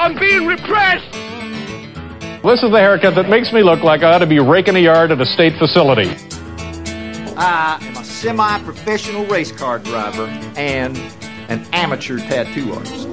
I'm being repressed! This is the haircut that makes me look like I ought to be raking a yard at a state facility. I am a semi-professional race car driver and an amateur tattoo artist.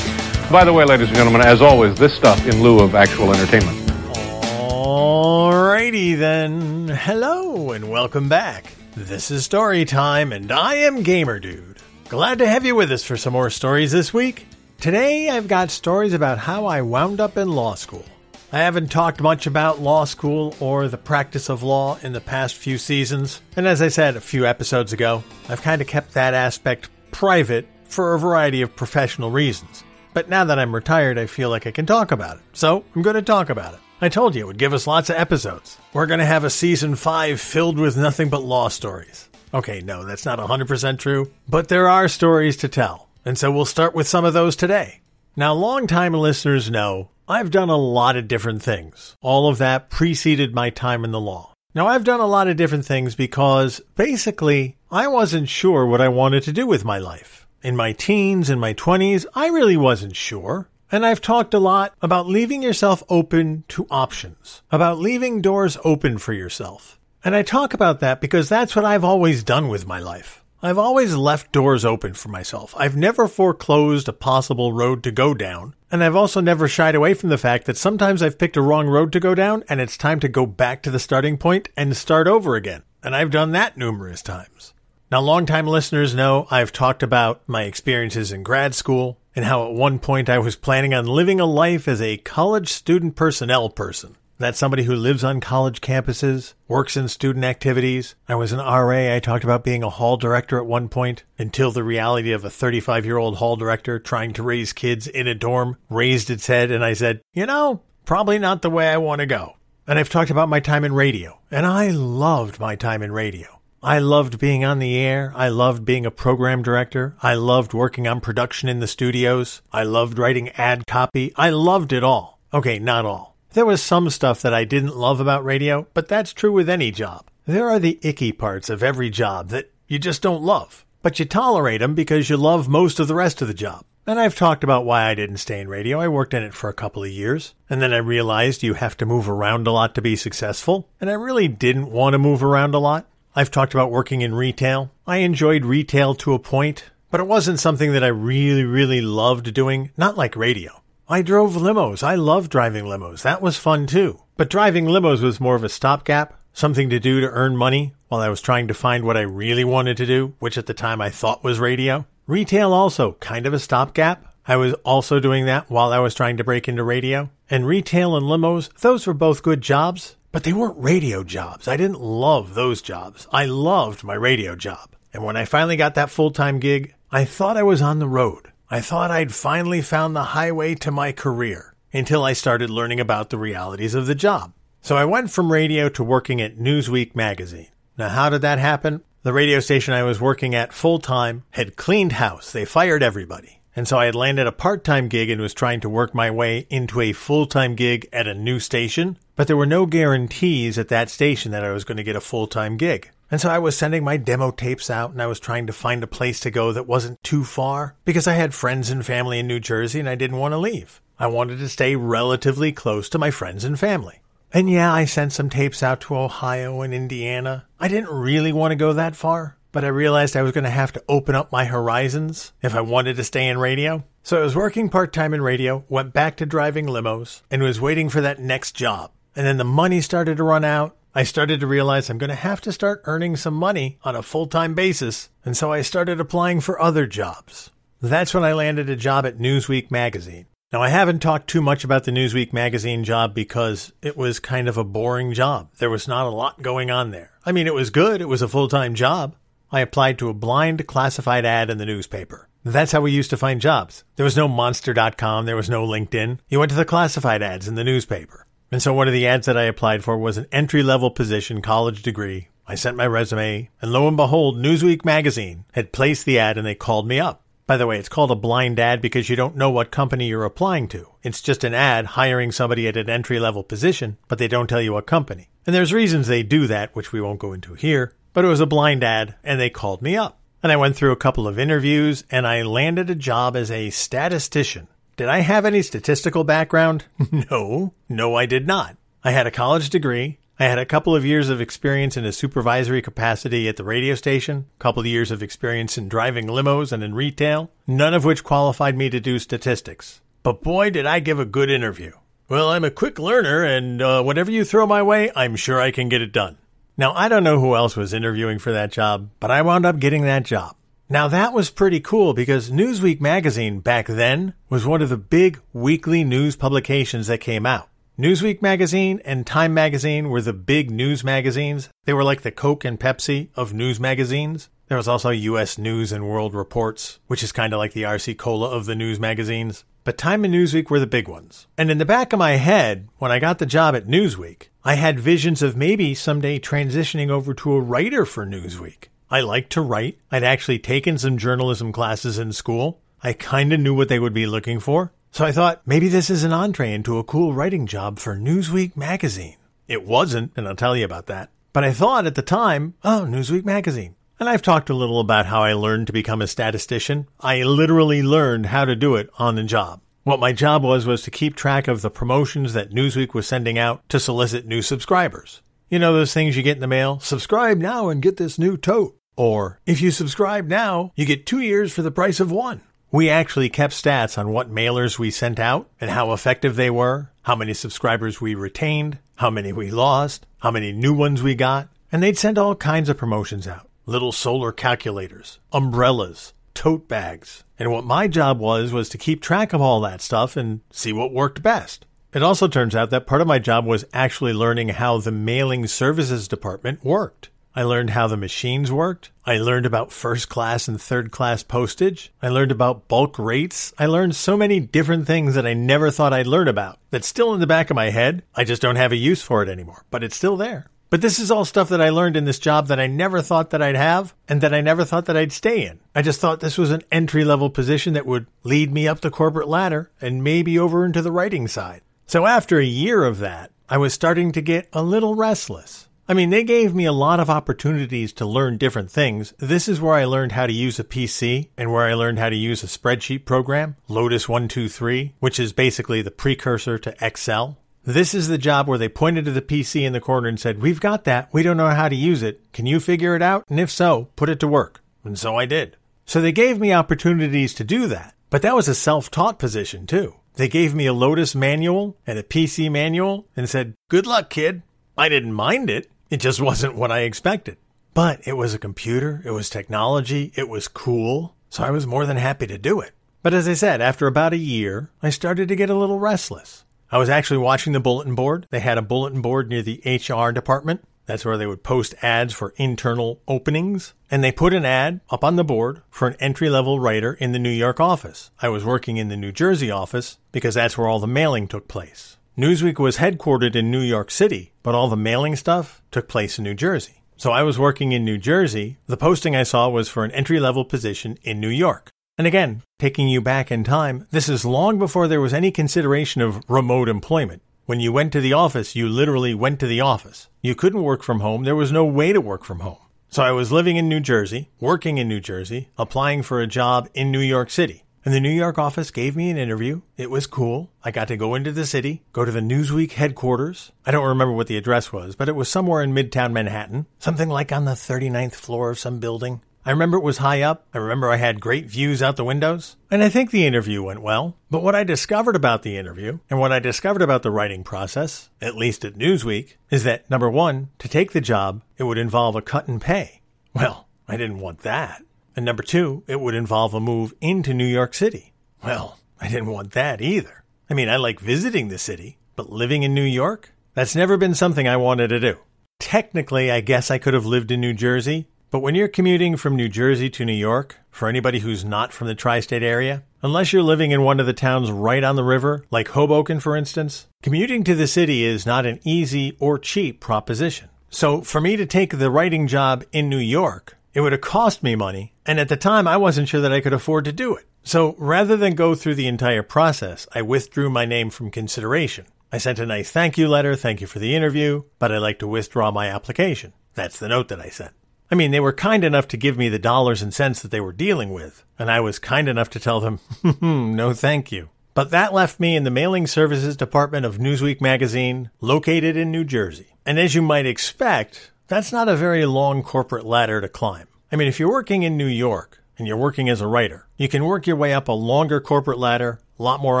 By the way, ladies and gentlemen, as always, this stuff in lieu of actual entertainment. Alrighty then. Hello and welcome back. This is Storytime and I am GamerDude. Glad to have you with us for some more stories this week. Today I've got stories about how I wound up in law school. I haven't talked much about law school or the practice of law in the past few seasons, and as I said a few episodes ago, I've kind of kept that aspect private for a variety of professional reasons. But now that I'm retired, I feel like I can talk about it. So I'm going to talk about it. I told you it would give us lots of episodes. We're going to have a Season 5 filled with nothing but law stories. Okay, no, that's not 100% true, but there are stories to tell. And so we'll start with some of those today. Now, long-time listeners know I've done a lot of different things. All of that preceded my time in the law. Now, I've done a lot of different things because, basically, I wasn't sure what I wanted to do with my life. In my teens, in my 20s, I really wasn't sure. And I've talked a lot about leaving yourself open to options, about leaving doors open for yourself. And I talk about that because that's what I've always done with my life. I've always left doors open for myself. I've never foreclosed a possible road to go down. And I've also never shied away from the fact that sometimes I've picked a wrong road to go down and it's time to go back to the starting point and start over again. And I've done that numerous times. Now, long-time listeners know I've talked about my experiences in grad school and how at one point I was planning on living a life as a college student personnel person. That's somebody who lives on college campuses, works in student activities. I was an RA. I talked about being a hall director at one point until the reality of a 35-year-old hall director trying to raise kids in a dorm raised its head, and I said, you know, probably not the way I want to go. And I've talked about my time in radio, and I loved my time in radio. I loved being on the air. I loved being a program director. I loved working on production in the studios. I loved writing ad copy. I loved it all. Okay, not all. There was some stuff that I didn't love about radio, but that's true with any job. There are the icky parts of every job that you just don't love, but you tolerate them because you love most of the rest of the job. And I've talked about why I didn't stay in radio. I worked in it for a couple of years, and then I realized you have to move around a lot to be successful, and I really didn't want to move around a lot. I've talked about working in retail. I enjoyed retail to a point, but it wasn't something that I really loved doing, not like radio. I drove limos. I loved driving limos. That was fun too. But driving limos was more of a stopgap, something to do to earn money while I was trying to find what I really wanted to do, which at the time I thought was radio. Retail also, kind of a stopgap. I was also doing that while I was trying to break into radio. And retail and limos, those were both good jobs. But they weren't radio jobs. I didn't love those jobs. I loved my radio job. And when I finally got that full-time gig, I thought I was on the road. I thought I'd finally found the highway to my career until I started learning about the realities of the job. So I went from radio to working at Newsweek magazine. Now, how did that happen? The radio station I was working at full-time had cleaned house. They fired everybody. And so I had landed a part-time gig and was trying to work my way into a full-time gig at a new station. But there were no guarantees at that station that I was going to get a full-time gig. And so I was sending my demo tapes out and I was trying to find a place to go that wasn't too far because I had friends and family in New Jersey and I didn't want to leave. I wanted to stay relatively close to my friends and family. And yeah, I sent some tapes out to Ohio and Indiana. I didn't really want to go that far, but I realized I was going to have to open up my horizons if I wanted to stay in radio. So I was working part-time in radio, went back to driving limos, and was waiting for that next job. And then the money started to run out. I started to realize I'm going to have to start earning some money on a full-time basis. And so I started applying for other jobs. That's when I landed a job at Newsweek magazine. Now, I haven't talked too much about the Newsweek magazine job because it was kind of a boring job. There was not a lot going on there. I mean, it was good. It was a full-time job. I applied to a blind classified ad in the newspaper. That's how we used to find jobs. There was no monster.com. There was no LinkedIn. You went to the classified ads in the newspaper. And so one of the ads that I applied for was an entry-level position, college degree. I sent my resume, and lo and behold, Newsweek magazine had placed the ad and they called me up. By the way, it's called a blind ad because you don't know what company you're applying to. It's just an ad hiring somebody at an entry-level position, but they don't tell you what company. And there's reasons they do that, which we won't go into here, but it was a blind ad and they called me up. and I went through a couple of interviews, and I landed a job as a statistician. Did I have any statistical background? No, I did not. I had a college degree. I had a couple of years of experience in a supervisory capacity at the radio station, a couple of years of experience in driving limos and in retail, none of which qualified me to do statistics. But boy, did I give a good interview. Well, I'm a quick learner, and whatever you throw my way, I'm sure I can get it done. Now, I don't know who else was interviewing for that job, but I wound up getting that job. Now, that was pretty cool because Newsweek magazine back then was one of the big weekly news publications that came out. Newsweek magazine and Time magazine were the big news magazines. They were like the Coke and Pepsi of news magazines. There was also U.S. News and World Reports, which is kind of like the RC Cola of the news magazines. But Time and Newsweek were the big ones. And in the back of my head, when I got the job at Newsweek, I had visions of maybe someday transitioning over to a writer for Newsweek. I liked to write. I'd actually taken some journalism classes in school. I kind of knew what they would be looking for. So I thought, maybe this is an entree into a cool writing job for Newsweek magazine. It wasn't, and I'll tell you about that. But I thought at the time, oh, Newsweek magazine. And I've talked a little about how I learned to become a statistician. I literally learned how to do it on the job. What my job was to keep track of the promotions that Newsweek was sending out to solicit new subscribers. You know those things you get in the mail? Subscribe now and get this new tote. Or, if you subscribe now, you get 2 years for the price of one. We actually kept stats on what mailers we sent out and how effective they were, how many subscribers we retained, how many we lost, how many new ones we got, and they'd send all kinds of promotions out. Little solar calculators, umbrellas, tote bags. And what my job was to keep track of all that stuff and see what worked best. It also turns out that part of my job was actually learning how the mailing services department worked. I learned how the machines worked. I learned about first class and third class postage. I learned about bulk rates. I learned so many different things that I never thought I'd learn about. That's still in the back of my head. I just don't have a use for it anymore, but it's still there. But this is all stuff that I learned in this job that I never thought that I'd have and that I never thought that I'd stay in. I just thought this was an entry-level position that would lead me up the corporate ladder and maybe over into the writing side. So after a year of that, I was starting to get a little restless. I mean, they gave me a lot of opportunities to learn different things. This is where I learned how to use a PC and where I learned how to use a spreadsheet program, Lotus 1-2-3, which is basically the precursor to Excel. This is the job where they pointed to the PC in the corner and said, "We've got that. We don't know how to use it. Can you figure it out? And if so, put it to work." And so I did. So they gave me opportunities to do that, but that was a self-taught position too. They gave me a Lotus manual and a PC manual and said, "Good luck, kid." I didn't mind it. It just wasn't what I expected. But it was a computer, it was technology, it was cool, so I was more than happy to do it. But as I said, after about a year, I started to get a little restless. I was actually watching the bulletin board. They had a bulletin board near the HR department. That's where they would post ads for internal openings. And they put an ad up on the board for an entry-level writer in the New York office. I was working in the New Jersey office because that's where all the mailing took place. Newsweek was headquartered in New York City, but all the mailing stuff took place in New Jersey. So I was working in New Jersey. The posting I saw was for an entry-level position in New York. And again, taking you back in time, this is long before there was any consideration of remote employment. When you went to the office, you literally went to the office. You couldn't work from home. There was no way to work from home. So I was living in New Jersey, working in New Jersey, applying for a job in New York City. And the New York office gave me an interview. It was cool. I got to go into the city, go to the Newsweek headquarters. I don't remember what the address was, but it was somewhere in Midtown Manhattan, something like on the 39th floor of some building. I remember it was high up. I remember I had great views out the windows. And I think the interview went well. But what I discovered about the interview and what I discovered about the writing process, at least at Newsweek, is that, number one, to take the job, it would involve a cut in pay. Well, I didn't want that. And number two, it would involve a move into New York City. Well, I didn't want that either. I mean, I like visiting the city, but living in New York? That's never been something I wanted to do. Technically, I guess I could have lived in New Jersey, but when you're commuting from New Jersey to New York, for anybody who's not from the tri-state area, unless you're living in one of the towns right on the river, like Hoboken, for instance, commuting to the city is not an easy or cheap proposition. So for me to take the writing job in New York, it would have cost me money, and at the time, I wasn't sure that I could afford to do it. So rather than go through the entire process, I withdrew my name from consideration. I sent a nice thank you letter, thank you for the interview, but I'd like to withdraw my application. That's the note that I sent. I mean, they were kind enough to give me the dollars and cents that they were dealing with, and I was kind enough to tell them, no thank you. But that left me in the mailing services department of Newsweek magazine, located in New Jersey. And as you might expect, that's not a very long corporate ladder to climb. I mean, if you're working in New York and you're working as a writer, you can work your way up a longer corporate ladder, a lot more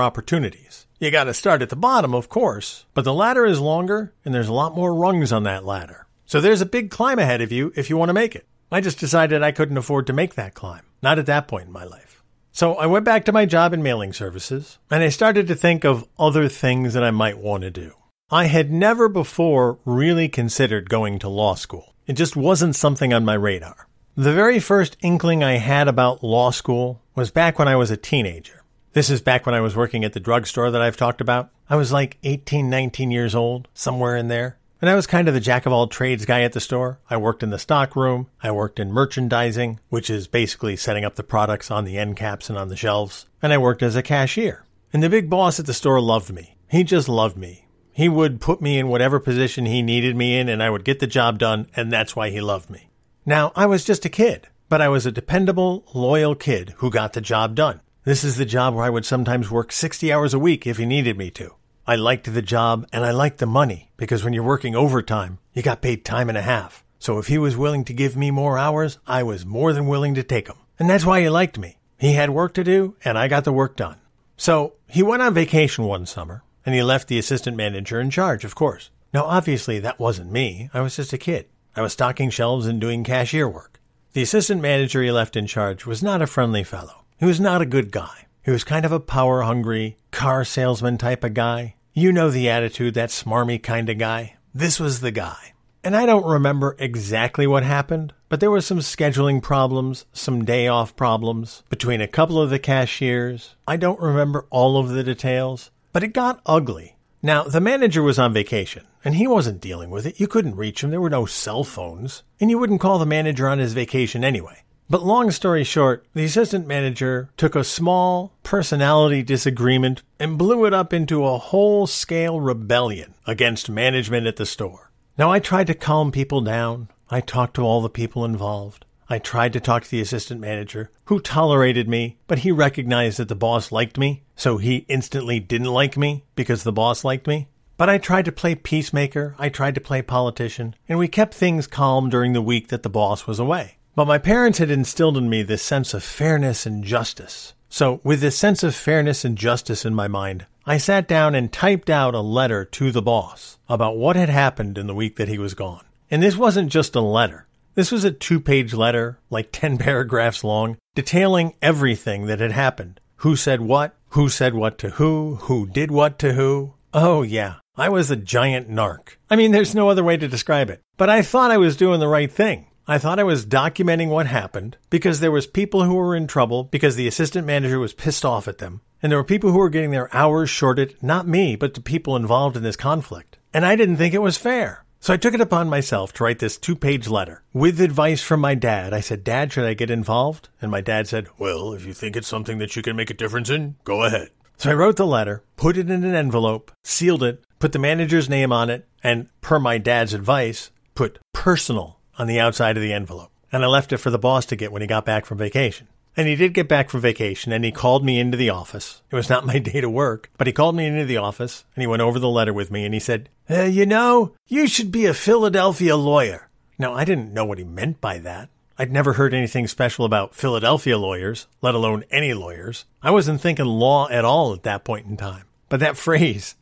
opportunities. You got to start at the bottom, of course, but the ladder is longer and there's a lot more rungs on that ladder. So there's a big climb ahead of you if you want to make it. I just decided I couldn't afford to make that climb. Not at that point in my life. So I went back to my job in mailing services, and I started to think of other things that I might want to do. I had never before really considered going to law school. It just wasn't something on my radar. The very first inkling I had about law school was back when I was a teenager. This is back when I was working at the drugstore that I've talked about. I was like 18, 19 years old, somewhere in there. And I was kind of the jack-of-all-trades guy at the store. I worked in the stock room. I worked in merchandising, which is basically setting up the products on the end caps and on the shelves. And I worked as a cashier. And the big boss at the store loved me. He just loved me. He would put me in whatever position he needed me in, and I would get the job done, and that's why he loved me. Now, I was just a kid, but I was a dependable, loyal kid who got the job done. This is the job where I would sometimes work 60 hours a week if he needed me to. I liked the job and I liked the money because when you're working overtime, you got paid time and a half. So if he was willing to give me more hours, I was more than willing to take them. And that's why he liked me. He had work to do and I got the work done. So he went on vacation one summer and he left the assistant manager in charge, of course. Now, obviously that wasn't me. I was just a kid. I was stocking shelves and doing cashier work. The assistant manager he left in charge was not a friendly fellow. He was not a good guy. He was kind of a power-hungry, car salesman type of guy. You know the attitude, that smarmy kind of guy. This was the guy. And I don't remember exactly what happened, but there were some scheduling problems, some day-off problems between a couple of the cashiers. I don't remember all of the details, but it got ugly. Now, the manager was on vacation, and he wasn't dealing with it. You couldn't reach him. There were no cell phones, and you wouldn't call the manager on his vacation anyway. But long story short, the assistant manager took a small personality disagreement and blew it up into a whole-scale rebellion against management at the store. Now, I tried to calm people down. I talked to all the people involved. I tried to talk to the assistant manager, who tolerated me, but he recognized that the boss liked me, so he instantly didn't like me because the boss liked me. But I tried to play peacemaker, I tried to play politician, and we kept things calm during the week that the boss was away. But my parents had instilled in me this sense of fairness and justice. So with this sense of fairness and justice in my mind, I sat down and typed out a letter to the boss about what had happened in the week that he was gone. And this wasn't just a letter. This was a 2-page letter, like 10 paragraphs long, detailing everything that had happened. Who said what to who did what to who. Oh yeah, I was a giant narc. I mean, there's no other way to describe it. But I thought I was doing the right thing. I thought I was documenting what happened because there was people who were in trouble because the assistant manager was pissed off at them. And there were people who were getting their hours shorted, not me, but the people involved in this conflict. And I didn't think it was fair. So I took it upon myself to write this 2-page letter with advice from my dad. I said, Dad, should I get involved? And my dad said, well, if you think it's something that you can make a difference in, go ahead. So I wrote the letter, put it in an envelope, sealed it, put the manager's name on it, and per my dad's advice, put personal on the outside of the envelope. And I left it for the boss to get when he got back from vacation. And he did get back from vacation, and he called me into the office. It was not my day to work, but he called me into the office, and he went over the letter with me, and he said, you should be a Philadelphia lawyer. Now, I didn't know what he meant by that. I'd never heard anything special about Philadelphia lawyers, let alone any lawyers. I wasn't thinking law at all at that point in time. But that phrase,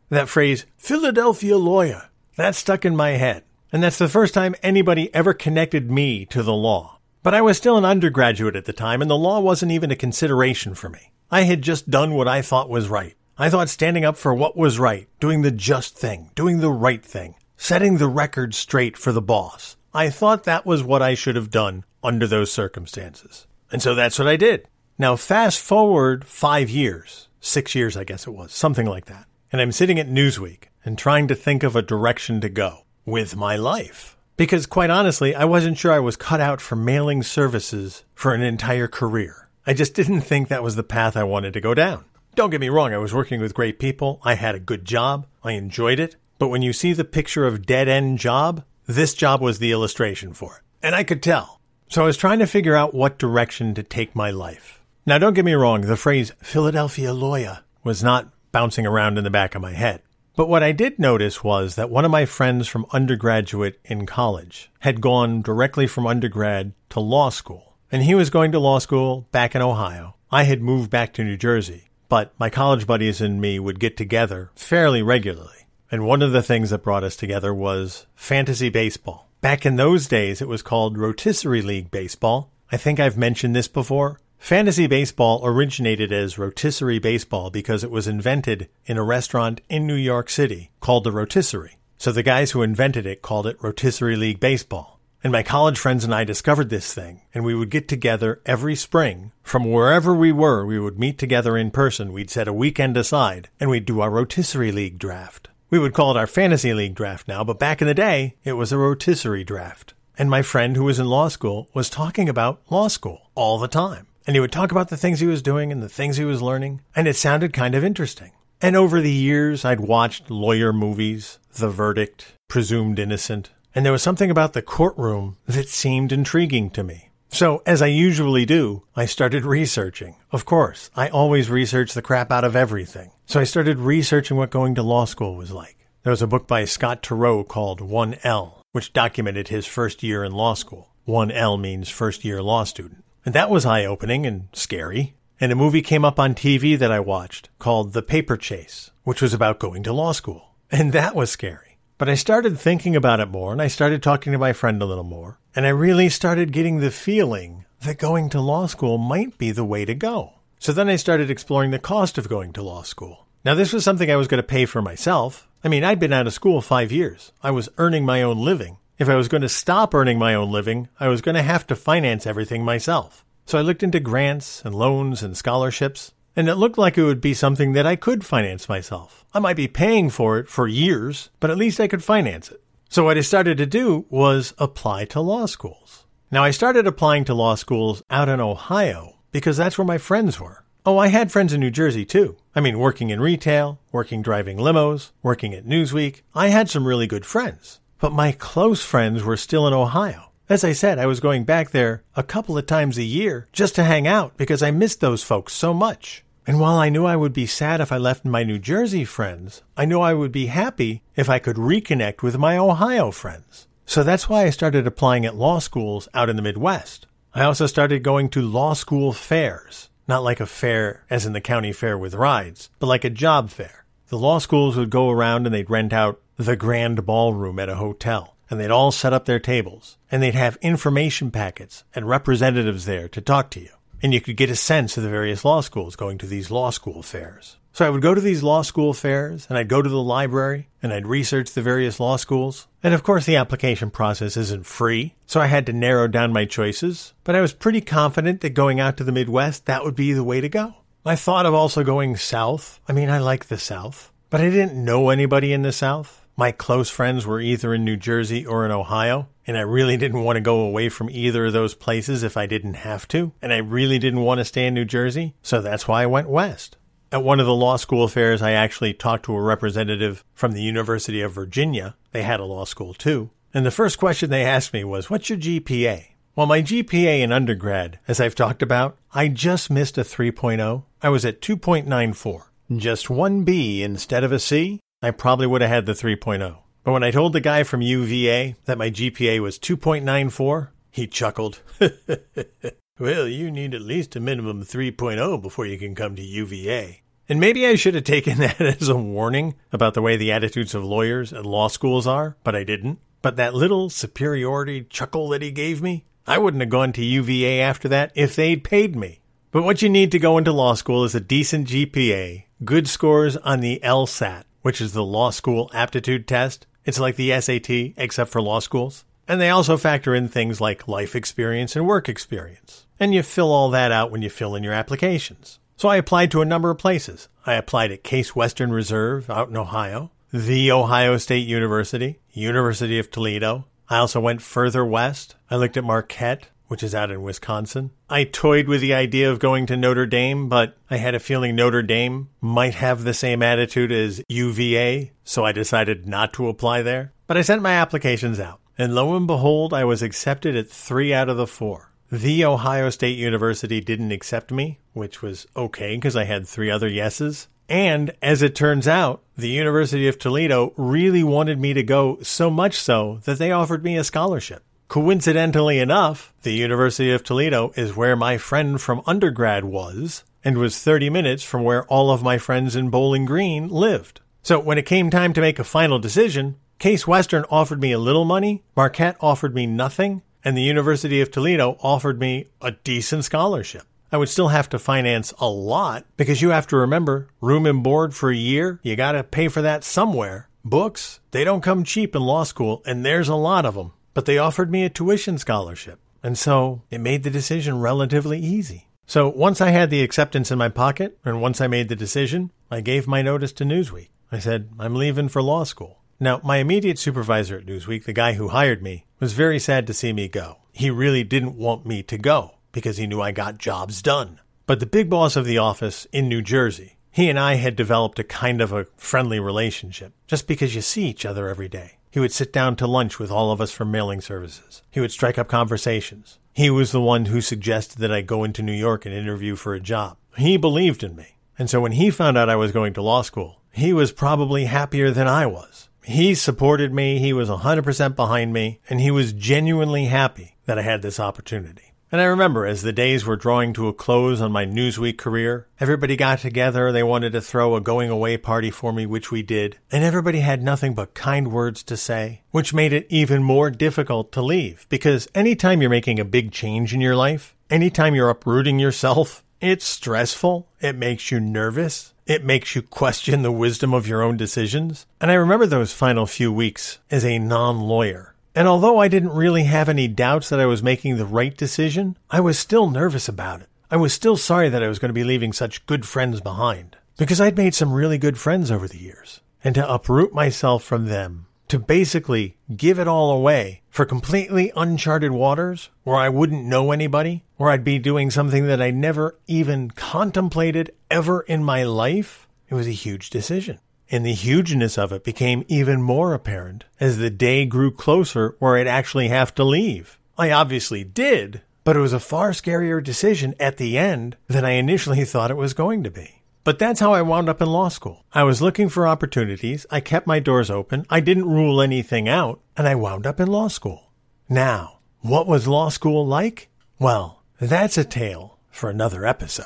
Philadelphia lawyer, that stuck in my head. And that's the first time anybody ever connected me to the law. But I was still an undergraduate at the time, and the law wasn't even a consideration for me. I had just done what I thought was right. I thought standing up for what was right, doing the just thing, doing the right thing, setting the record straight for the boss. I thought that was what I should have done under those circumstances. And so that's what I did. Now, fast forward 5 years, 6 years, I guess it was, something like that. And I'm sitting at Newsweek and trying to think of a direction to go with my life. Because quite honestly, I wasn't sure I was cut out for mailing services for an entire career. I just didn't think that was the path I wanted to go down. Don't get me wrong, I was working with great people. I had a good job. I enjoyed it. But when you see the picture of dead-end job, this job was the illustration for it. and I could tell. So I was trying to figure out what direction to take my life. Now, don't get me wrong, the phrase Philadelphia lawyer was not bouncing around in the back of my head. But what I did notice was that one of my friends from undergraduate in college had gone directly from undergrad to law school. And he was going to law school back in Ohio. I had moved back to New Jersey, but my college buddies and me would get together fairly regularly. And one of the things that brought us together was fantasy baseball. Back in those days, it was called Rotisserie League Baseball. I think I've mentioned this before. Fantasy baseball originated as rotisserie baseball because it was invented in a restaurant in New York City called the Rotisserie. So the guys who invented it called it Rotisserie League Baseball. And my college friends and I discovered this thing, and we would get together every spring. From wherever we were, we would meet together in person. We'd set a weekend aside, and we'd do our Rotisserie League draft. We would call it our Fantasy League draft now, but back in the day, it was a rotisserie draft. And my friend who was in law school was talking about law school all the time. And he would talk about the things he was doing and the things he was learning, and it sounded kind of interesting. And over the years, I'd watched lawyer movies, The Verdict, Presumed Innocent, and there was something about the courtroom that seemed intriguing to me. So, as I usually do, I started researching. Of course, I always research the crap out of everything. So I started researching what going to law school was like. There was a book by Scott Turow called 1L, which documented his first year in law school. 1L means first-year law student. And that was eye-opening and scary. And a movie came up on TV that I watched called The Paper Chase, which was about going to law school. And that was scary. But I started thinking about it more, and I started talking to my friend a little more. And I really started getting the feeling that going to law school might be the way to go. So then I started exploring the cost of going to law school. Now, this was something I was going to pay for myself. I mean, I'd been out of school 5 years. I was earning my own living. If I was going to stop earning my own living, I was going to have to finance everything myself. So I looked into grants and loans and scholarships, and it looked like it would be something that I could finance myself. I might be paying for it for years, but at least I could finance it. So what I started to do was apply to law schools. Now, I started applying to law schools out in Ohio because that's where my friends were. Oh, I had friends in New Jersey, too. I mean, working in retail, working driving limos, working at Newsweek. I had some really good friends. But my close friends were still in Ohio. As I said, I was going back there a couple of times a year just to hang out because I missed those folks so much. And while I knew I would be sad if I left my New Jersey friends, I knew I would be happy if I could reconnect with my Ohio friends. So that's why I started applying at law schools out in the Midwest. I also started going to law school fairs, not like a fair as in the county fair with rides, but like a job fair. The law schools would go around and they'd rent out the grand ballroom at a hotel, and they'd all set up their tables, and they'd have information packets and representatives there to talk to you. And you could get a sense of the various law schools going to these law school fairs. So I would go to these law school fairs, and I'd go to the library, and I'd research the various law schools. And of course, the application process isn't free, so I had to narrow down my choices, but I was pretty confident that going out to the Midwest, that would be the way to go. I thought of also going south. I mean, I like the South, but I didn't know anybody in the South. My close friends were either in New Jersey or in Ohio, and I really didn't want to go away from either of those places if I didn't have to, and I really didn't want to stay in New Jersey, so that's why I went west. At one of the law school fairs, I actually talked to a representative from the University of Virginia. They had a law school too, and the first question they asked me was, "What's your GPA?" Well, my GPA in undergrad, as I've talked about, I just missed a 3.0. I was at 2.94. Just one B instead of a C. I probably would have had the 3.0. But when I told the guy from UVA that my GPA was 2.94, he chuckled. Well, you need at least a minimum 3.0 before you can come to UVA. And maybe I should have taken that as a warning about the way the attitudes of lawyers at law schools are, but I didn't. But that little superiority chuckle that he gave me, I wouldn't have gone to UVA after that if they'd paid me. But what you need to go into law school is a decent GPA, good scores on the LSAT, which is the law school aptitude test. It's like the SAT, except for law schools. And they also factor in things like life experience and work experience. And you fill all that out when you fill in your applications. So I applied to a number of places. I applied at Case Western Reserve out in Ohio, the Ohio State University, University of Toledo. I also went further west. I looked at Marquette, which is out in Wisconsin. I toyed with the idea of going to Notre Dame, but I had a feeling Notre Dame might have the same attitude as UVA, so I decided not to apply there. But I sent my applications out. And lo and behold, I was accepted at 3 out of the 4. The Ohio State University didn't accept me, which was okay because I had 3 other yeses. And as it turns out, the University of Toledo really wanted me to go, so much so that they offered me a scholarship. Coincidentally enough, the University of Toledo is where my friend from undergrad was, and was 30 minutes from where all of my friends in Bowling Green lived. So when it came time to make a final decision, Case Western offered me a little money, Marquette offered me nothing, and the University of Toledo offered me a decent scholarship. I would still have to finance a lot, because you have to remember, room and board for a year, you gotta pay for that somewhere. Books, they don't come cheap in law school, and there's a lot of them. But they offered me a tuition scholarship, and so it made the decision relatively easy. So once I had the acceptance in my pocket, and once I made the decision, I gave my notice to Newsweek. I said, I'm leaving for law school. Now, my immediate supervisor at Newsweek, the guy who hired me, was very sad to see me go. He really didn't want me to go, because he knew I got jobs done. But the big boss of the office in New Jersey, he and I had developed a kind of a friendly relationship, just because you see each other every day. He would sit down to lunch with all of us from mailing services. He would strike up conversations. He was the one who suggested that I go into New York and interview for a job. He believed in me. And so when he found out I was going to law school, he was probably happier than I was. He supported me, he was 100% behind me, and he was genuinely happy that I had this opportunity. And I remember as the days were drawing to a close on my Newsweek career, everybody got together, they wanted to throw a going-away party for me, which we did, and everybody had nothing but kind words to say, which made it even more difficult to leave, because anytime you're making a big change in your life, anytime you're uprooting yourself, it's stressful, it makes you nervous, it makes you question the wisdom of your own decisions. And I remember those final few weeks as a non-lawyer. And although I didn't really have any doubts that I was making the right decision, I was still nervous about it. I was still sorry that I was going to be leaving such good friends behind, because I'd made some really good friends over the years. And to uproot myself from them, to basically give it all away for completely uncharted waters, where I wouldn't know anybody, where I'd be doing something that I never even contemplated ever in my life, it was a huge decision. And the hugeness of it became even more apparent as the day grew closer where I'd actually have to leave. I obviously did, but it was a far scarier decision at the end than I initially thought it was going to be. But that's how I wound up in law school. I was looking for opportunities, I kept my doors open, I didn't rule anything out, and I wound up in law school. Now, what was law school like? Well, that's a tale for another episode.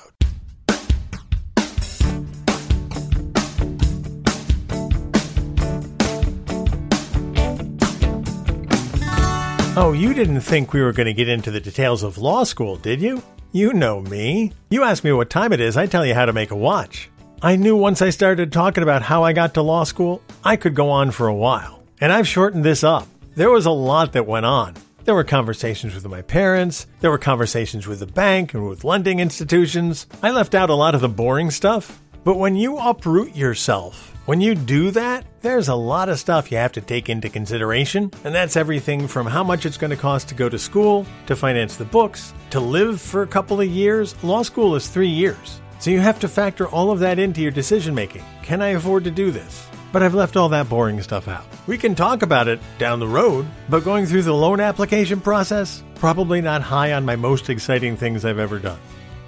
Oh, you didn't think we were going to get into the details of law school, did you? You know me. You ask me what time it is, I tell you how to make a watch. I knew once I started talking about how I got to law school, I could go on for a while. And I've shortened this up. There was a lot that went on. There were conversations with my parents. There were conversations with the bank and with lending institutions. I left out a lot of the boring stuff. But when you uproot yourself, when you do that, there's a lot of stuff you have to take into consideration, and that's everything from how much it's going to cost to go to school, to finance the books, to live for a couple of years. Law school is 3 years, so you have to factor all of that into your decision-making. Can I afford to do this? But I've left all that boring stuff out. We can talk about it down the road, but going through the loan application process, probably not high on my most exciting things I've ever done.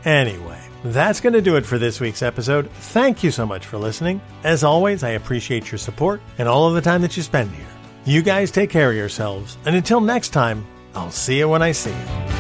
Anyway, that's going to do it for this week's episode. Thank you so much for listening. As always, I appreciate your support and all of the time that you spend here. You guys take care of yourselves, and until next time, I'll see you when I see you.